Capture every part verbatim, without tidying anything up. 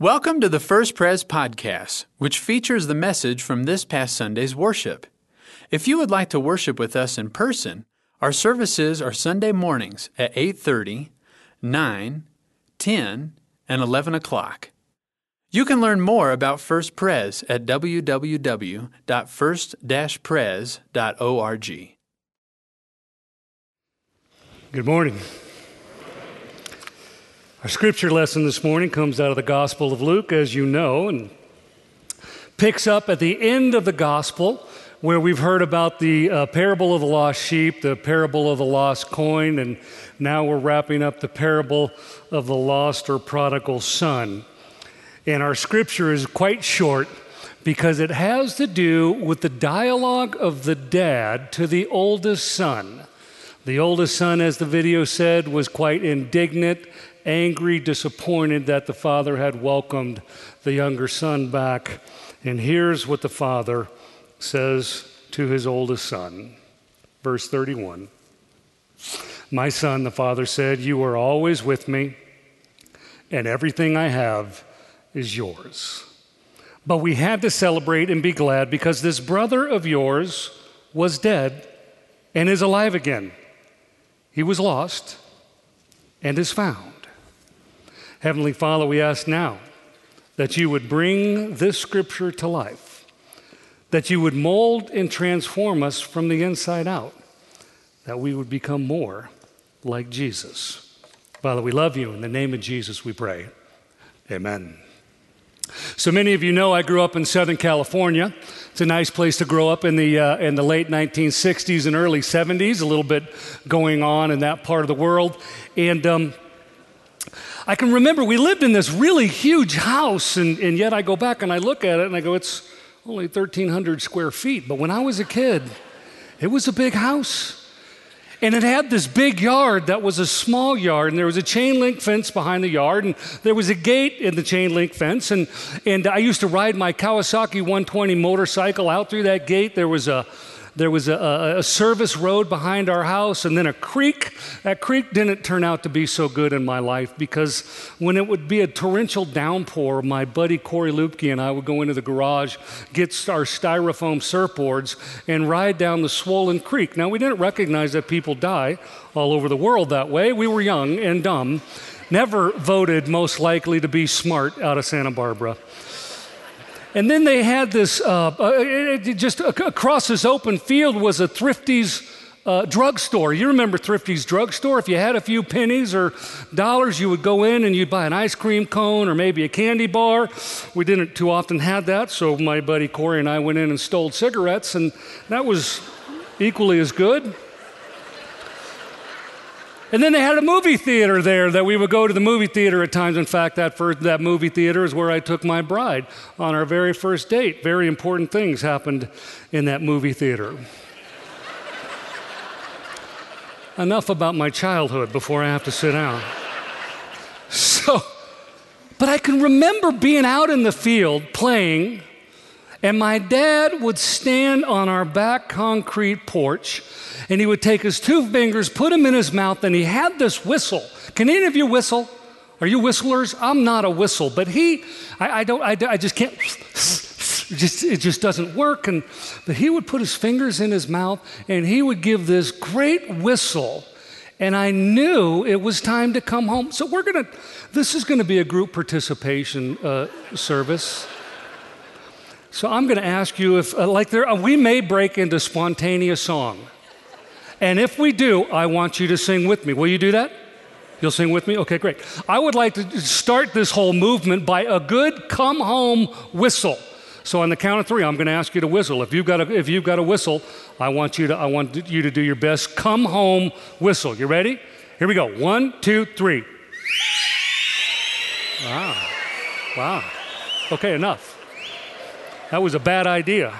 Welcome to the First Prez podcast, which features the message from this past Sunday's worship. If you would like to worship with us in person, our services are Sunday mornings at eight thirty, nine, ten, and eleven o'clock. You can learn more about First Prez at w w w dot first dash prez dot org. Good morning. Our scripture lesson this morning comes out of the Gospel of Luke, as you know, and picks up at the end of the Gospel where we've heard about the uh, parable of the lost sheep, the parable of the lost coin, and now we're wrapping up the parable of the lost or prodigal son. And our scripture is quite short because it has to do with the dialogue of the dad to the oldest son. The oldest son, as the video said, was quite indignant, angry, disappointed that the father had welcomed the younger son back. And here's what the father says to his oldest son. Verse thirty-one. "My son," the father said, "you are always with me, and everything I have is yours. But we had to celebrate and be glad because this brother of yours was dead and is alive again. He was lost and is found." Heavenly Father, we ask now that you would bring this scripture to life, that you would mold and transform us from the inside out, that we would become more like Jesus. Father, we love you. In the name of Jesus, we pray. Amen. So many of you know I grew up in Southern California. It's a nice place to grow up in the uh, in the late nineteen sixties and early seventies, a little bit going on in that part of the world. And um I can remember we lived in this really huge house, and, and yet I go back and I look at it and I go, it's only thirteen hundred square feet. But when I was a kid, it was a big house. And it had this big yard that was a small yard, and there was a chain link fence behind the yard, and there was a gate in the chain link fence. And, and I used to ride my Kawasaki one twenty motorcycle out through that gate. There was a There was a, a service road behind our house, and then a creek. That creek didn't turn out to be so good in my life, because when it would be a torrential downpour, my buddy Cory Lupke and I would go into the garage, get our styrofoam surfboards, and ride down the swollen creek. Now, we didn't recognize that people die all over the world that way. We were young and dumb, never voted most likely to be smart out of Santa Barbara. And then they had this, uh, uh, just across this open field was a Thrifty's uh, drugstore. You remember Thrifty's drugstore? If you had a few pennies or dollars, you would go in and you'd buy an ice cream cone or maybe a candy bar. We didn't too often have that, so my buddy Corey and I went in and stole cigarettes, and that was equally as good. And then they had a movie theater there that we would go to the movie theater at times. In fact, that first, that movie theater is where I took my bride on our very first date. Very important things happened in that movie theater. Enough about my childhood before I have to sit down. So, but I can remember being out in the field playing, and my dad would stand on our back concrete porch, and he would take his two fingers, put them in his mouth, and he had this whistle. Can any of you whistle? Are you whistlers? I'm not a whistle, but he, I, I don't, I, I just can't, just, it just doesn't work. And but he would put his fingers in his mouth, and he would give this great whistle, and I knew it was time to come home. So we're gonna, this is gonna be a group participation uh, service. So I'm gonna ask you if, uh, like there, uh, we may break into spontaneous song. And if we do, I want you to sing with me. Will you do that? You'll sing with me? Okay, great. I would like to start this whole movement by a good come home whistle. So on the count of three, I'm gonna ask you to whistle. If you've got a, if you've got a whistle, I want you to, I want you to do your best come home whistle. You ready? Here we go. One, two, three. Wow, wow. Okay, enough. That was a bad idea.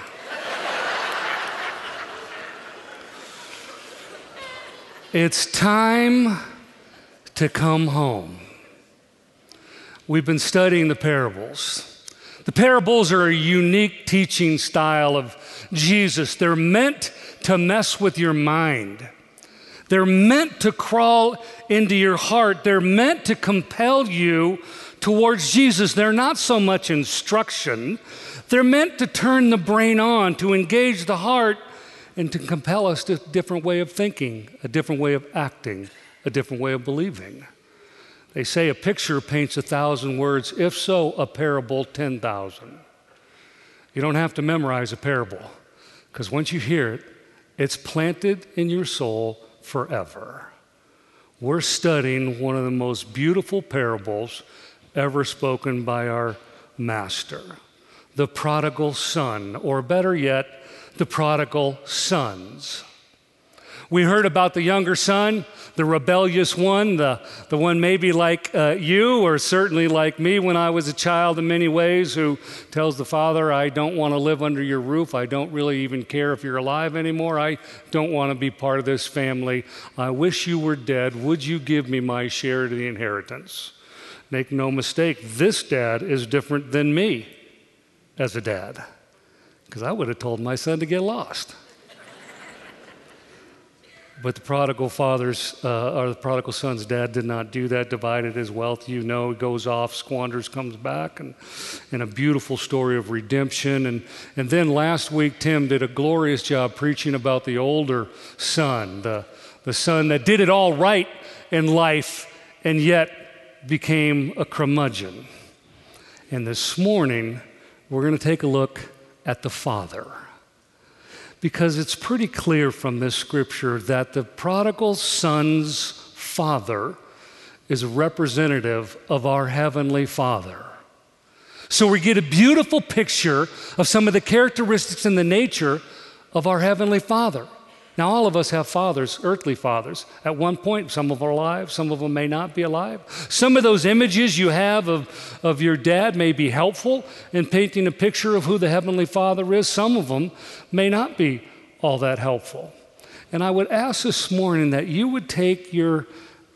It's time to come home. We've been studying the parables. The parables are a unique teaching style of Jesus. They're meant to mess with your mind. They're meant to crawl into your heart. They're meant to compel you towards Jesus, they're not so much instruction. They're meant to turn the brain on, to engage the heart, and to compel us to a different way of thinking, a different way of acting, a different way of believing. They say a picture paints a thousand words, if so, a parable ten thousand. You don't have to memorize a parable, because once you hear it, it's planted in your soul forever. We're studying one of the most beautiful parables ever spoken by our master, the prodigal son, or better yet, the prodigal sons. We heard about the younger son, the rebellious one, the, the one maybe like uh, you or certainly like me when I was a child in many ways, who tells the father, I don't want to live under your roof. I don't really even care if you're alive anymore. I don't want to be part of this family. I wish you were dead. Would you give me my share of the inheritance? Make no mistake, this dad is different than me as a dad, because I would have told my son to get lost. But the prodigal father's, uh, or the prodigal son's dad did not do that, divided his wealth. You know, he goes off, squanders, comes back, and, and a beautiful story of redemption. And, and then last week, Tim did a glorious job preaching about the older son, the, the son that did it all right in life and yet became a curmudgeon. And this morning, we're going to take a look at the father, because it's pretty clear from this scripture that the prodigal son's father is representative of our heavenly Father. So we get a beautiful picture of some of the characteristics and the nature of our heavenly Father. Now, all of us have fathers, earthly fathers. At one point, some of them are alive, some of them may not be alive. Some of those images you have of, of your dad may be helpful in painting a picture of who the Heavenly Father is. Some of them may not be all that helpful. And I would ask this morning that you would take your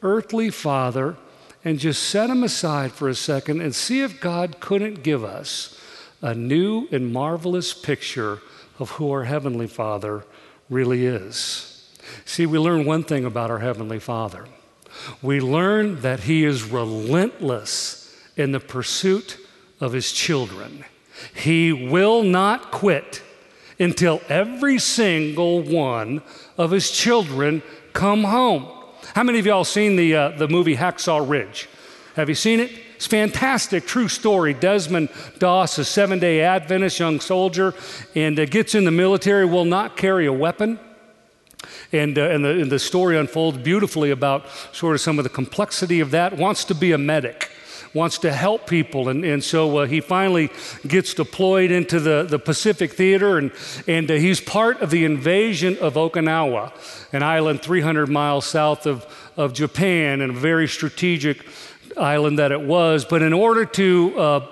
earthly father and just set him aside for a second and see if God couldn't give us a new and marvelous picture of who our Heavenly Father is. Really is. See, we learn one thing about our Heavenly Father. We learn that He is relentless in the pursuit of His children. He will not quit until every single one of His children come home. How many of y'all seen the, uh, the movie Hacksaw Ridge? Have you seen it? It's fantastic, true story. Desmond Doss, a seven-day Adventist young soldier, and uh, gets in the military, will not carry a weapon. And, uh, and, the, and the story unfolds beautifully about sort of some of the complexity of that. Wants to be a medic, wants to help people. And, and so uh, he finally gets deployed into the, the Pacific Theater, and, and uh, he's part of the invasion of Okinawa, an island three hundred miles south of, of Japan, and a very strategic island that it was. But in order to uh,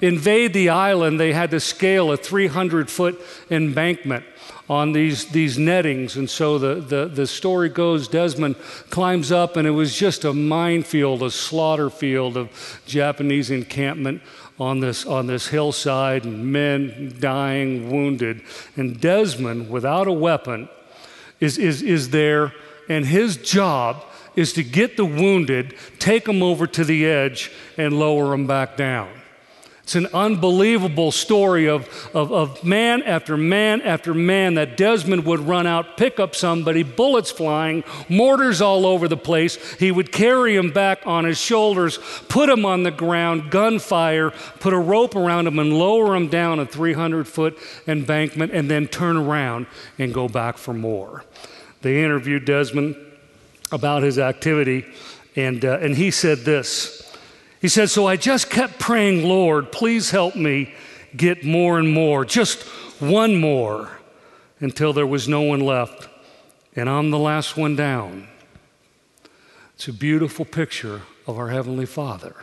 invade the island, they had to scale a three hundred foot embankment on these these nettings. And so the, the, the story goes, Desmond climbs up, and it was just a minefield, a slaughter field of Japanese encampment on this, on this hillside, and men dying, wounded. And Desmond, without a weapon, is, is, is there, and his job is to get the wounded, take them over to the edge, and lower them back down. It's an unbelievable story of, of, of man after man after man that Desmond would run out, pick up somebody, bullets flying, mortars all over the place. He would carry him back on his shoulders, put him on the ground, gunfire, put a rope around him, and lower him down a three hundred foot embankment, and then turn around and go back for more. They interviewed Desmond about his activity, and uh, and he said this. He said, so I just kept praying, Lord, please help me get more and more, just one more, until there was no one left, and I'm the last one down. It's a beautiful picture of our Heavenly Father.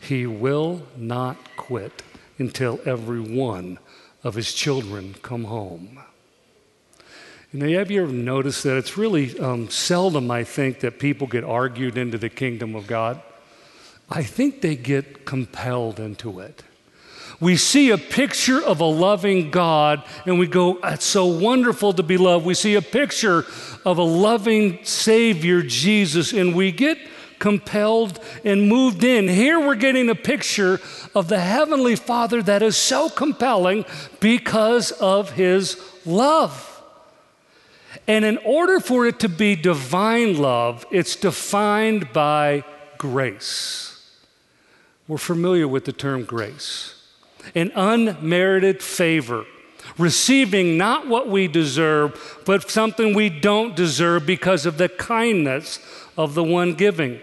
He will not quit until every one of His children come home. You know, have you ever noticed that it's really um, seldom, I think, that people get argued into the kingdom of God? I think they get compelled into it. We see a picture of a loving God, and we go, it's so wonderful to be loved. We see a picture of a loving Savior, Jesus, and we get compelled, and moved in. Here we're getting a picture of the Heavenly Father that is so compelling because of his love. And in order for it to be divine love, it's defined by grace. We're familiar with the term grace. An unmerited favor. Receiving not what we deserve, but something we don't deserve because of the kindness of the one giving.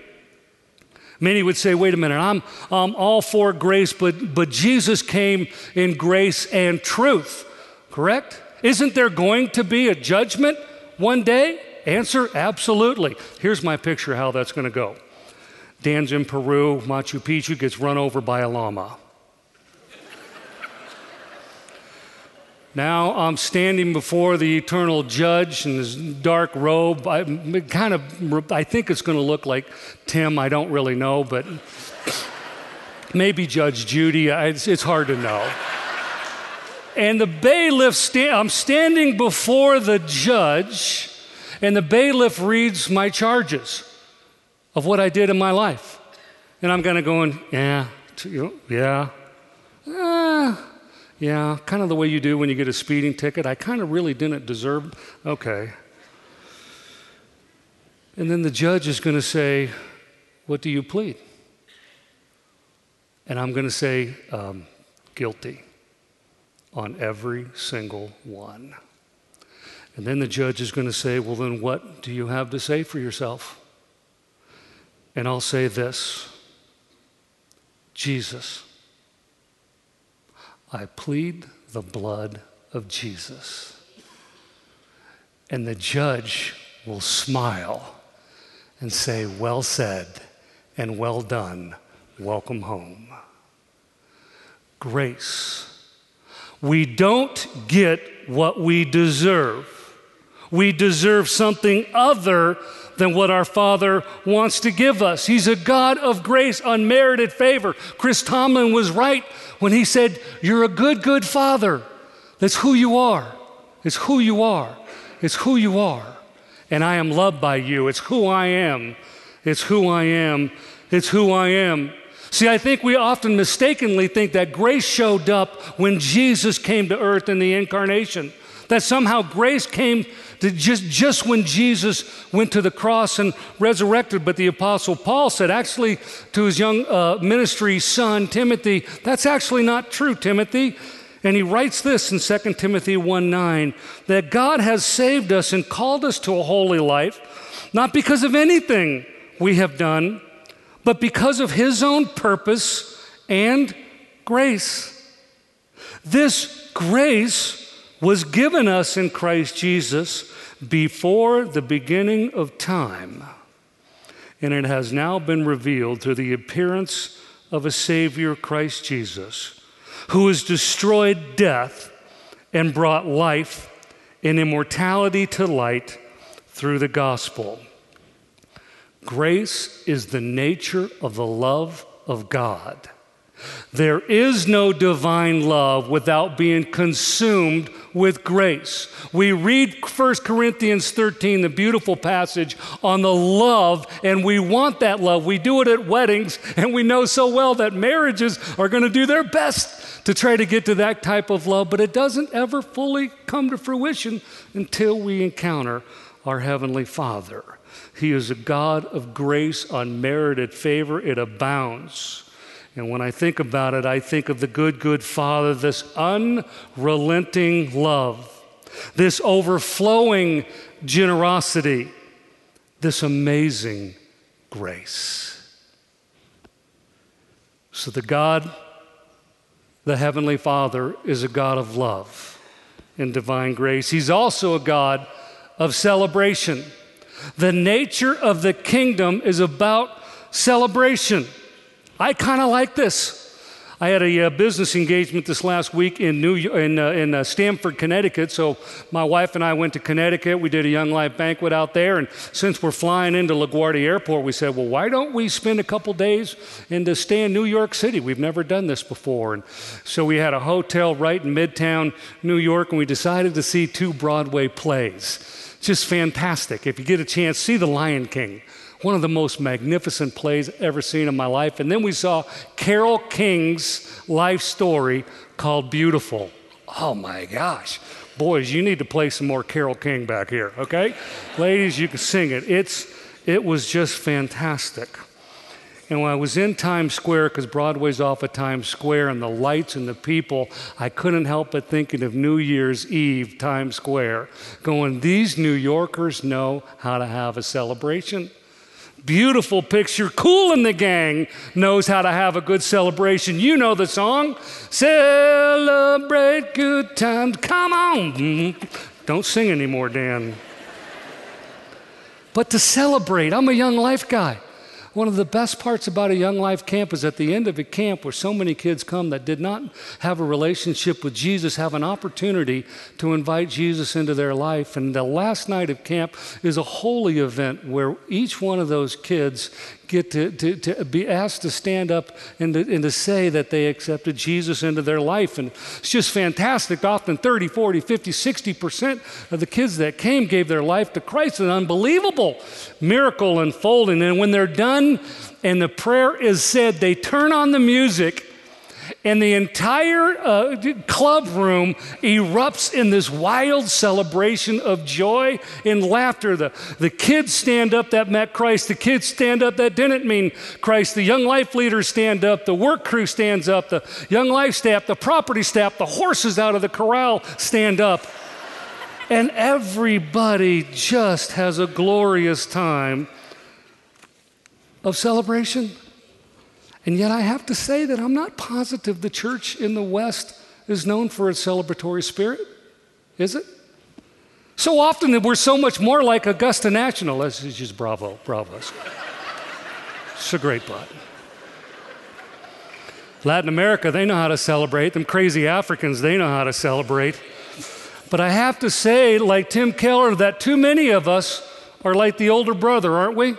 Many would say, wait a minute, I'm, I'm all for grace, but, but Jesus came in grace and truth, correct? Isn't there going to be a judgment one day? Answer, absolutely. Here's my picture of how that's going to go. Dan's in Peru, Machu Picchu, gets run over by a llama. Now I'm standing before the eternal judge in his dark robe. I, kind of, I think it's going to look like Tim. I don't really know, but maybe Judge Judy. I, it's, it's hard to know. And the bailiff, sta- I'm standing before the judge, and the bailiff reads my charges of what I did in my life. And I'm kind of going, yeah, you know, yeah, uh, yeah, kind of the way you do when you get a speeding ticket. I kind of really didn't deserve, okay. And then the judge is going to say, what do you plead? And I'm going to say, um, guilty on every single one. And then the judge is going to say, well, then what do you have to say for yourself? And I'll say this, Jesus, I plead the blood of Jesus. And the judge will smile and say, well said and well done, welcome home. Grace. We don't get what we deserve. We deserve something other than what our Father wants to give us. He's a God of grace, unmerited favor. Chris Tomlin was right when he said, you're a good, good Father. That's who you are. It's who you are. It's who you are. And I am loved by you. It's who I am. It's who I am. It's who I am. See, I think we often mistakenly think that grace showed up when Jesus came to earth in the incarnation. That somehow grace came to just, just when Jesus went to the cross and resurrected. But the Apostle Paul said actually to his young uh, ministry son, Timothy, that's actually not true, Timothy. And he writes this in Second Timothy one nine, that God has saved us and called us to a holy life, not because of anything we have done, but because of his own purpose and grace. This grace was given us in Christ Jesus before the beginning of time, and it has now been revealed through the appearance of a Savior, Christ Jesus, who has destroyed death and brought life and immortality to light through the gospel. Grace is the nature of the love of God. There is no divine love without being consumed with grace. We read First Corinthians thirteen, the beautiful passage on the love, and we want that love. We do it at weddings, and we know so well that marriages are going to do their best to try to get to that type of love, but it doesn't ever fully come to fruition until we encounter our Heavenly Father. He is a God of grace, unmerited favor. It abounds. And when I think about it, I think of the good, good Father, this unrelenting love, this overflowing generosity, this amazing grace. So the God, the Heavenly Father, is a God of love and divine grace. He's also a God of celebration. The nature of the kingdom is about celebration. I kind of like this. I had a uh, business engagement this last week in New York, in, uh, in uh, Stamford, Connecticut. So my wife and I went to Connecticut. We did a Young Life banquet out there. And since we're flying into LaGuardia Airport, we said, well, why don't we spend a couple days and to stay in New York City? We've never done this before. And so we had a hotel right in Midtown, New York, and we decided to see two Broadway plays. Just fantastic. If you get a chance, see The Lion King. One of the most magnificent plays ever seen in my life. And then we saw Carol King's life story called Beautiful. Oh my gosh. Boys, you need to play some more Carol King back here, okay? Ladies, you can sing it. It's, it was just fantastic. And when I was in Times Square, because Broadway's off of Times Square, and the lights and the people, I couldn't help but thinking of New Year's Eve, Times Square, going, these New Yorkers know how to have a celebration. Beautiful picture. Kool and the Gang knows how to have a good celebration. You know the song. Celebrate good times. Come on. Don't sing anymore, Dan. But to celebrate, I'm a Young Life guy. One of the best parts about a Young Life camp is at the end of a camp where so many kids come that did not have a relationship with Jesus have an opportunity to invite Jesus into their life. And the last night of camp is a holy event where each one of those kids get to, to, to be asked to stand up and to, and to say that they accepted Jesus into their life. And it's just fantastic. Often thirty, forty, fifty, sixty percent of the kids that came gave their life to Christ. An unbelievable miracle unfolding. And when they're done and the prayer is said, they turn on the music and the entire uh, club room erupts in this wild celebration of joy and laughter. The, the kids stand up that met Christ. The kids stand up that didn't mean Christ. The Young Life leaders stand up. The work crew stands up. The Young Life staff, the property staff, the horses out of the corral stand up. And everybody just has a glorious time of celebration. And yet I have to say that I'm not positive the church in the West is known for its celebratory spirit, is it? So often that we're so much more like Augusta National. That's just bravo, bravo. It's a great plot. Latin America, they know how to celebrate. Them crazy Africans, they know how to celebrate. But I have to say, like Tim Keller, that too many of us are like the older brother, aren't we?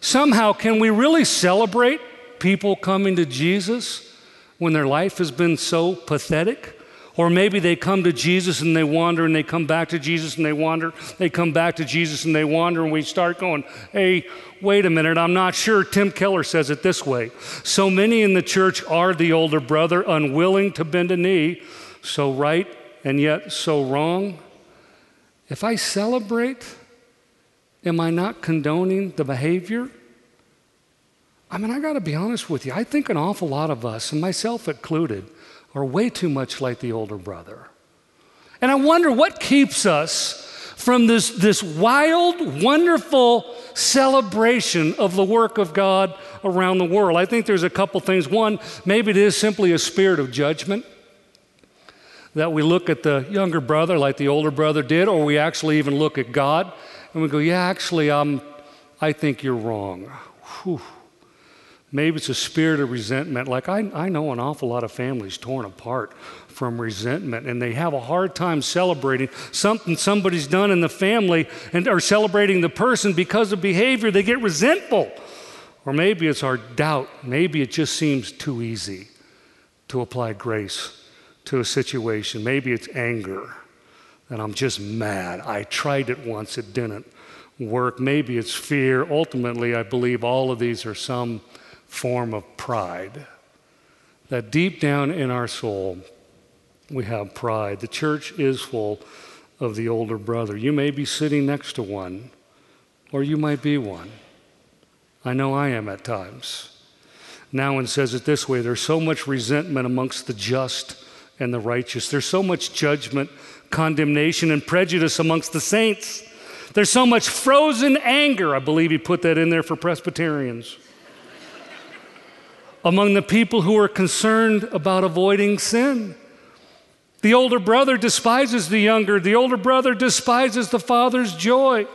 Somehow, can we really celebrate people coming to Jesus when their life has been so pathetic? Or maybe they come to Jesus and they wander and they come back to Jesus and they wander, they come back to Jesus and they wander, and we start going, hey, wait a minute, I'm not sure. Tim Keller says it this way. So many in the church are the older brother, unwilling to bend a knee, so right and yet so wrong. If I celebrate, am I not condoning the behavior? I mean, I got to be honest with you. I think an awful lot of us, and myself included, are way too much like the older brother. And I wonder what keeps us from this, this wild, wonderful celebration of the work of God around the world. I think there's a couple things. One, maybe it is simply a spirit of judgment, that we look at the younger brother like the older brother did, or we actually even look at God and we go, yeah, actually, um, I think you're wrong. Whew. Maybe it's a spirit of resentment. Like I, I know an awful lot of families torn apart from resentment, and they have a hard time celebrating something somebody's done in the family, and are celebrating the person because of behavior. They get resentful. Or maybe it's our doubt. Maybe it just seems too easy to apply grace to a situation. Maybe it's anger, and I'm just mad. I tried it once, it didn't work. Maybe it's fear. Ultimately, I believe all of these are some form of pride, that deep down in our soul we have pride. The church is full of the older brother. You may be sitting next to one, or you might be one. I know I am at times. Nouwen says it this way: there's so much resentment amongst the just and the righteous. There's so much judgment, condemnation, and prejudice amongst the saints. There's so much frozen anger. I believe he put that in there for Presbyterians. Among the people who are concerned about avoiding sin. The older brother despises the younger. The older brother despises the father's joy.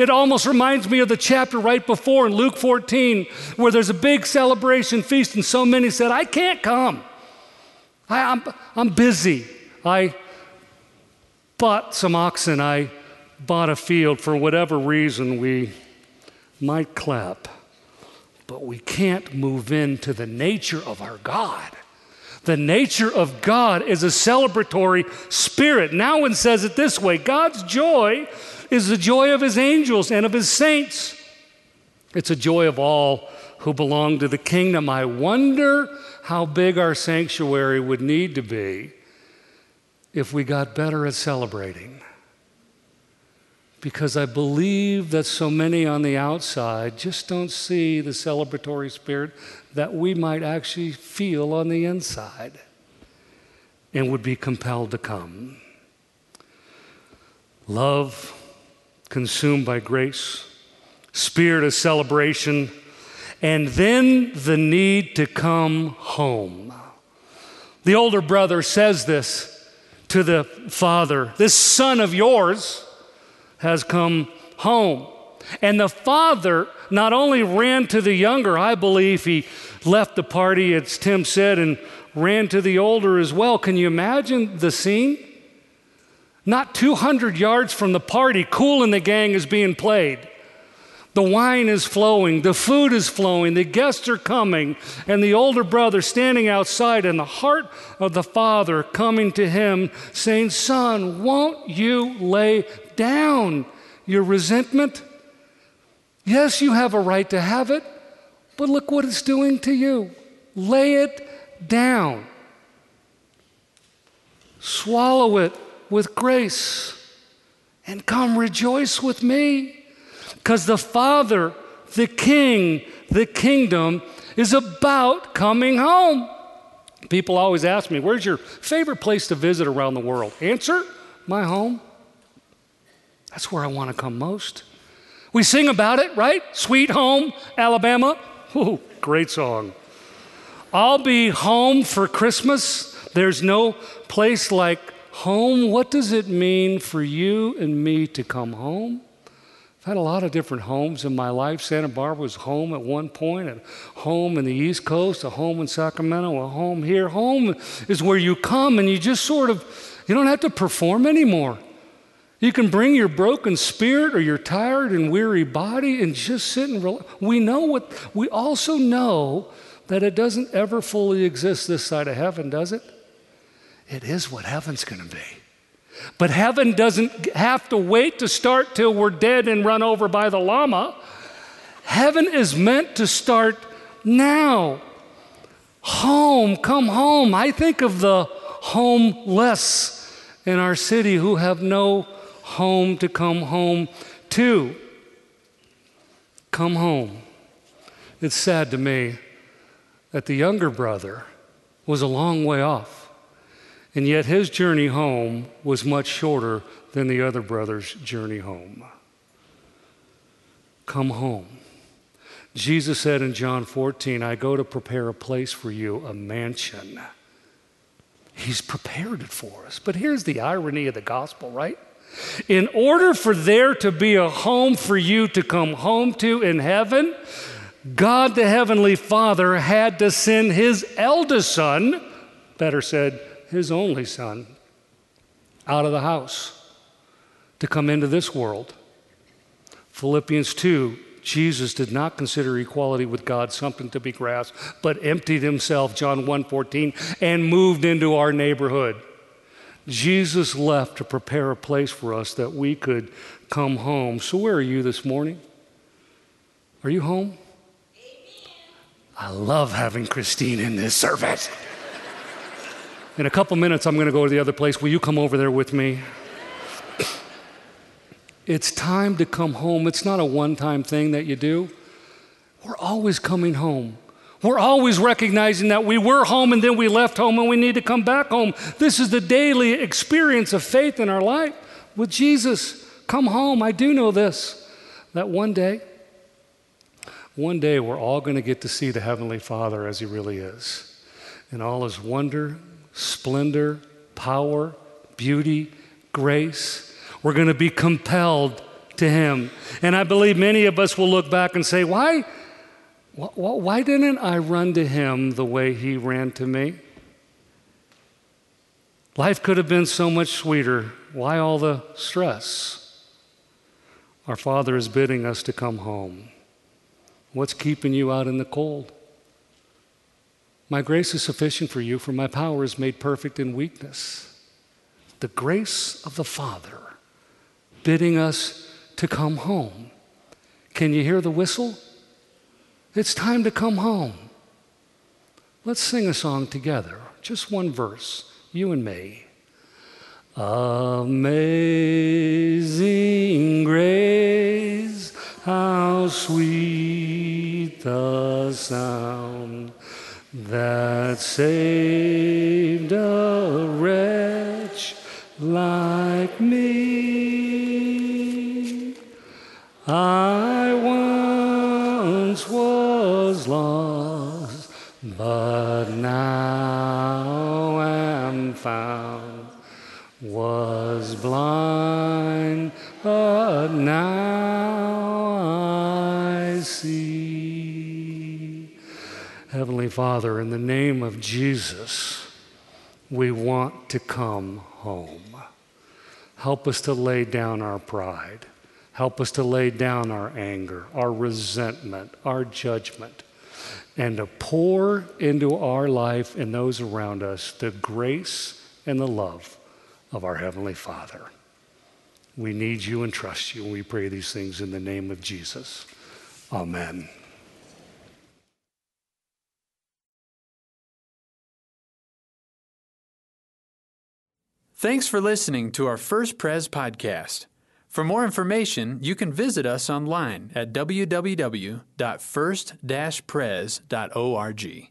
It almost reminds me of the chapter right before in Luke fourteen, where there's a big celebration feast and so many said, I can't come. I, I'm, I'm busy. I bought some oxen. I bought a field. For whatever reason, we might clap. But we can't move into the nature of our God. The nature of God is a celebratory spirit. Nouwen says it this way: God's joy is the joy of his angels and of his saints. It's a joy of all who belong to the kingdom. I wonder how big our sanctuary would need to be if we got better at celebrating. Because I believe that so many on the outside just don't see the celebratory spirit that we might actually feel on the inside and would be compelled to come. Love consumed by grace, spirit of celebration, and then the need to come home. The older brother says this to the father, "This son of yours has come home." And the father not only ran to the younger, I believe he left the party, as Tim said, and ran to the older as well. Can you imagine the scene? Not two hundred yards from the party, Kool and the Gang is being played. The wine is flowing, the food is flowing, the guests are coming, and the older brother standing outside, and the heart of the father coming to him saying, "Son, won't you lay down your resentment? Yes, you have a right to have it, but look what it's doing to you. Lay it down. Swallow it with grace and come rejoice with me." Because the Father, the King, the kingdom is about coming home. People always ask me, "Where's your favorite place to visit around the world?" Answer, my home. That's where I want to come most. We sing about it, right? Sweet Home, Alabama. Ooh, great song. I'll be home for Christmas. There's no place like home. What does it mean for you and me to come home? I had a lot of different homes in my life. Santa Barbara was home at one point, a home in the East Coast, a home in Sacramento, a home here. Home is where you come and you just sort of, you don't have to perform anymore. You can bring your broken spirit or your tired and weary body and just sit and relax. We know what, we also know that it doesn't ever fully exist this side of heaven, does it? It is what heaven's going to be. But heaven doesn't have to wait to start till we're dead and run over by the llama. Heaven is meant to start now. Home, come home. I think of the homeless in our city who have no home to come home to. Come home. It's sad to me that the younger brother was a long way off. And yet his journey home was much shorter than the other brother's journey home. Come home. Jesus said in John fourteen, "I go to prepare a place for you, a mansion." He's prepared it for us. But here's the irony of the gospel, right? In order for there to be a home for you to come home to in heaven, God the Heavenly Father had to send his eldest son, better said, his only son, out of the house to come into this world. Philippians two, Jesus did not consider equality with God something to be grasped, but emptied himself, John one fourteen, and moved into our neighborhood. Jesus left to prepare a place for us that we could come home. So where are you this morning? Are you home? Amen. I love having Christine in this service. In a couple minutes, I'm going to go to the other place. Will you come over there with me? It's time to come home. It's not a one-time thing that you do. We're always coming home. We're always recognizing that we were home and then we left home and we need to come back home. This is the daily experience of faith in our life. With Jesus, come home. I do know this, that one day, one day we're all going to get to see the Heavenly Father as he really is. In all his wonder, splendor, power, beauty, grace. We're going to be compelled to him. And I believe many of us will look back and say, why, why didn't I run to him the way he ran to me? Life could have been so much sweeter. Why all the stress? Our Father is bidding us to come home. What's keeping you out in the cold? My grace is sufficient for you, for my power is made perfect in weakness. The grace of the Father bidding us to come home. Can you hear the whistle? It's time to come home. Let's sing a song together. Just one verse, you and me. Amazing grace, how sweet the sound that saved a wretch like me. I once was lost, but now am found, was blind, but now I see. Heavenly Father, in the name of Jesus, we want to come home. Help us to lay down our pride. Help us to lay down our anger, our resentment, our judgment, and to pour into our life and those around us the grace and the love of our Heavenly Father. We need you and trust you, and we pray these things in the name of Jesus. Amen. Thanks for listening to our First Prez podcast. For more information, you can visit us online at w w w dot first dash prez dot org.